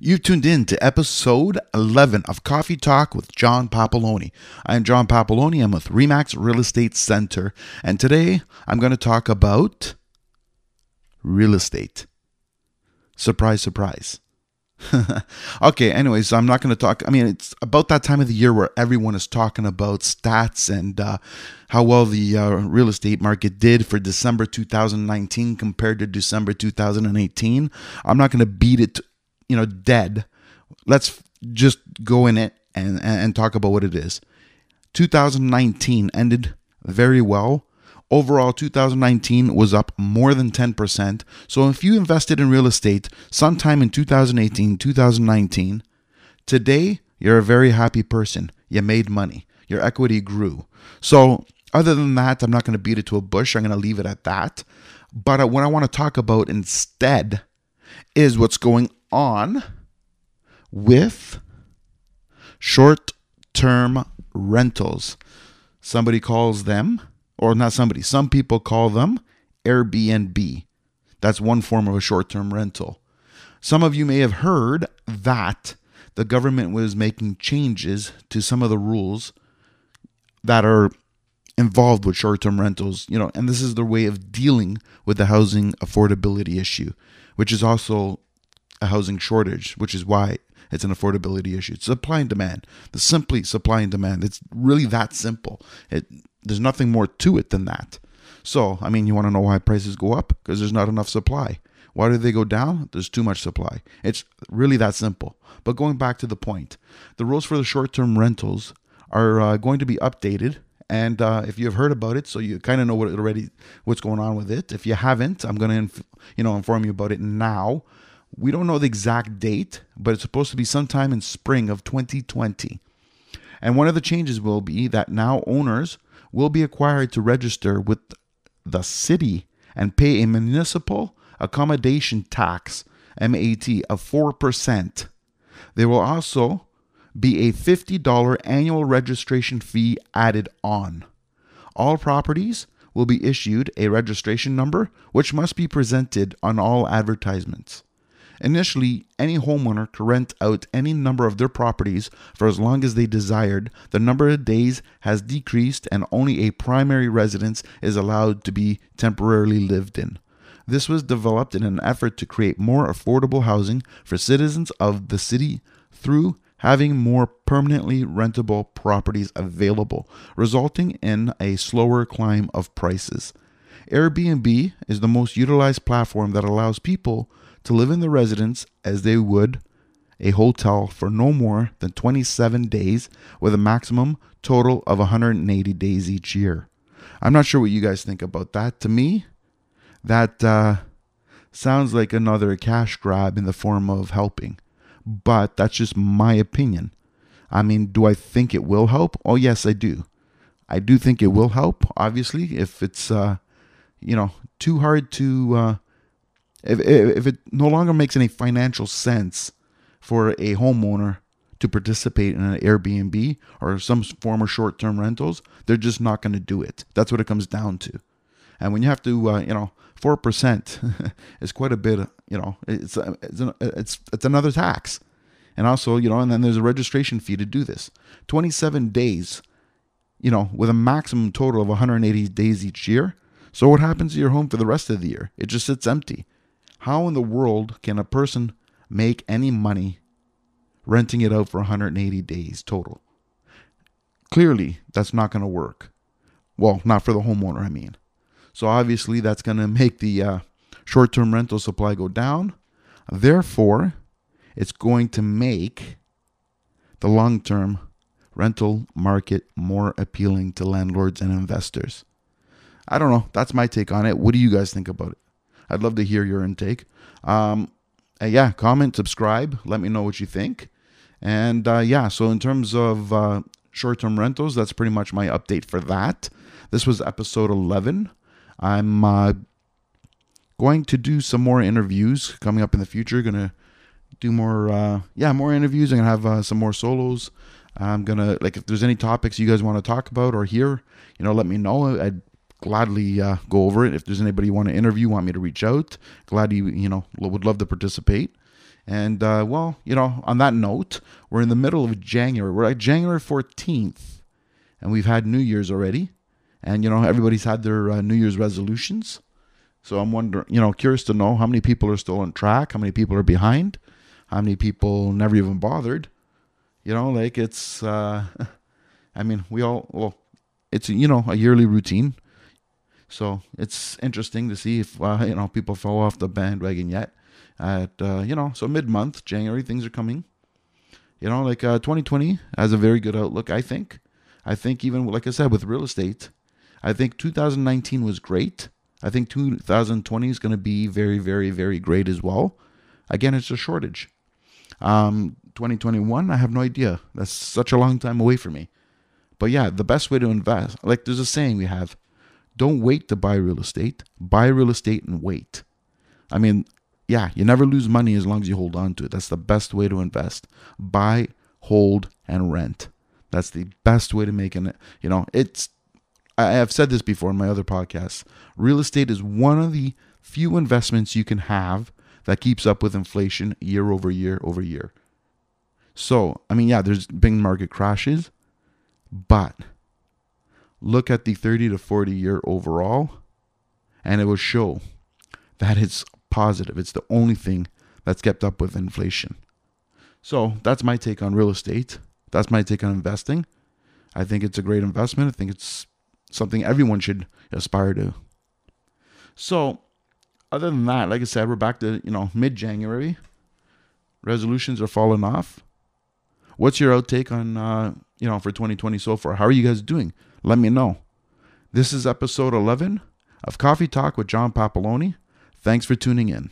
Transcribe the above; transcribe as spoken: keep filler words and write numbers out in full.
You've tuned in to episode eleven of Coffee Talk with John Papaloni. I'm John Papaloni. I'm with RE/MAX Real Estate Center. And today I'm going to talk about real estate. Surprise, surprise. Okay, anyways, I'm not going to talk. I mean, it's about that time of the year where everyone is talking about stats and uh, how well the uh, real estate market did for December two thousand nineteen compared to December two thousand eighteen. I'm not going to beat it to you know, dead. Let's just go in it and, and talk about what it is. two thousand nineteen ended very well. Overall, two thousand nineteen was up more than ten percent. So if you invested in real estate sometime in two thousand eighteen, two thousand nineteen, today, you're a very happy person. You made money. Your equity grew. So other than that, I'm not going to beat it to a bush. I'm going to leave it at that. But what I want to talk about instead is what's going on with short-term rentals. Somebody calls them, or not somebody, some people call them Airbnb. That's one form of a short-term rental. Some of you may have heard that the government was making changes to some of the rules that are involved with short-term rentals, you know, and this is their way of dealing with the housing affordability issue, which is also a housing shortage, which is why it's an affordability issue. It's supply and demand. It's simply supply and demand. It's really that simple. It there's nothing more to it than that. So, I mean, you want to know why prices go up? Because there's not enough supply. Why do they go down? There's too much supply. It's really that simple. But going back to the point, the rules for the short-term rentals are uh, going to be updated. And uh, if you've heard about it, so you kind of know what already what's going on with it. If you haven't, I'm going to inf- you know inform you about it now. We don't know the exact date, but it's supposed to be sometime in spring of twenty twenty. And one of the changes will be that now owners will be required to register with the city and pay a municipal accommodation tax, M A T, of four percent. There will also be a fifty dollars annual registration fee added on. All properties will be issued a registration number, which must be presented on all advertisements. Initially, any homeowner could rent out any number of their properties for as long as they desired. The number of days has decreased and only a primary residence is allowed to be temporarily lived in. This was developed in an effort to create more affordable housing for citizens of the city through having more permanently rentable properties available, resulting in a slower climb of prices. Airbnb is the most utilized platform that allows people to live in the residence as they would a hotel for no more than twenty-seven days, with a maximum total of one hundred eighty days each year. I'm not sure what you guys think about that. To me, that uh, sounds like another cash grab in the form of helping, but that's just my opinion. I mean, do I think it will help? Oh, yes, I do. I do think it will help, obviously, if it's, uh, you know, too hard to... Uh, If, if it no longer makes any financial sense for a homeowner to participate in an Airbnb or some form of short-term rentals, they're just not going to do it. That's what it comes down to. And when you have to, uh, you know, four percent is quite a bit, of, you know, it's, it's, an, it's, it's another tax. And also, you know, and then there's a registration fee to do this. twenty-seven days, you know, with a maximum total of one hundred eighty days each year. So what happens to your home for the rest of the year? It just sits empty. How in the world can a person make any money renting it out for one hundred eighty days total? Clearly, that's not going to work. Well, not for the homeowner, I mean. So obviously, that's going to make the uh, short-term rental supply go down. Therefore, it's going to make the long-term rental market more appealing to landlords and investors. I don't know. That's my take on it. What do you guys think about it? I'd love to hear your intake. Um, yeah, comment, subscribe. Let me know what you think. And uh, yeah, so in terms of uh, short-term rentals, that's pretty much my update for that. This was episode eleven. I'm uh, going to do some more interviews coming up in the future. Going to do more, uh, yeah, more interviews. I'm going to have uh, some more solos. I'm going to, like, if there's any topics you guys want to talk about or hear, you know, let me know. I'd gladly uh, go over it. If there's anybody you want to interview, want me to reach out, gladly, you know, would love to participate. And, uh, well, you know, on that note, we're in the middle of January. We're at January fourteenth, and we've had New Year's already. And, you know, everybody's had their uh, New Year's resolutions. So I'm wondering, you know, curious to know how many people are still on track, how many people are behind, how many people never even bothered. You know, like it's, uh, I mean, we all, well, it's, you know, a yearly routine. So it's interesting to see if, uh, you know, people fell off the bandwagon yet. At, uh, you know, so mid-month, January, things are coming. You know, like uh, twenty twenty has a very good outlook, I think. I think even, like I said, with real estate, I think two thousand nineteen was great. I think two thousand twenty is going to be very, very, very great as well. Again, it's a shortage. Um, twenty twenty-one, I have no idea. That's such a long time away for me. But yeah, the best way to invest, like there's a saying we have, don't wait to buy real estate. Buy real estate and wait. I mean... Yeah, you never lose money as long as you hold on to it. That's the best way to invest. Buy, hold, and rent. That's the best way to make an, you know, it's, I have said this before in my other podcasts. Real estate is one of the few investments you can have that keeps up with inflation year over year over year. So, I mean, yeah, there's been market crashes, but look at the thirty to forty year overall, and it will show that it's positive. It's the only thing that's kept up with inflation. So that's my take on real estate. That's my take on investing. I think it's a great investment. I think it's something everyone should aspire to. So other than that, like I said, we're back to, you know, mid-January. Resolutions are falling off. What's your outtake on, uh, you know, for twenty twenty so far? How are you guys doing? Let me know. This is episode eleven of Coffee Talk with John Papaloni. Thanks for tuning in.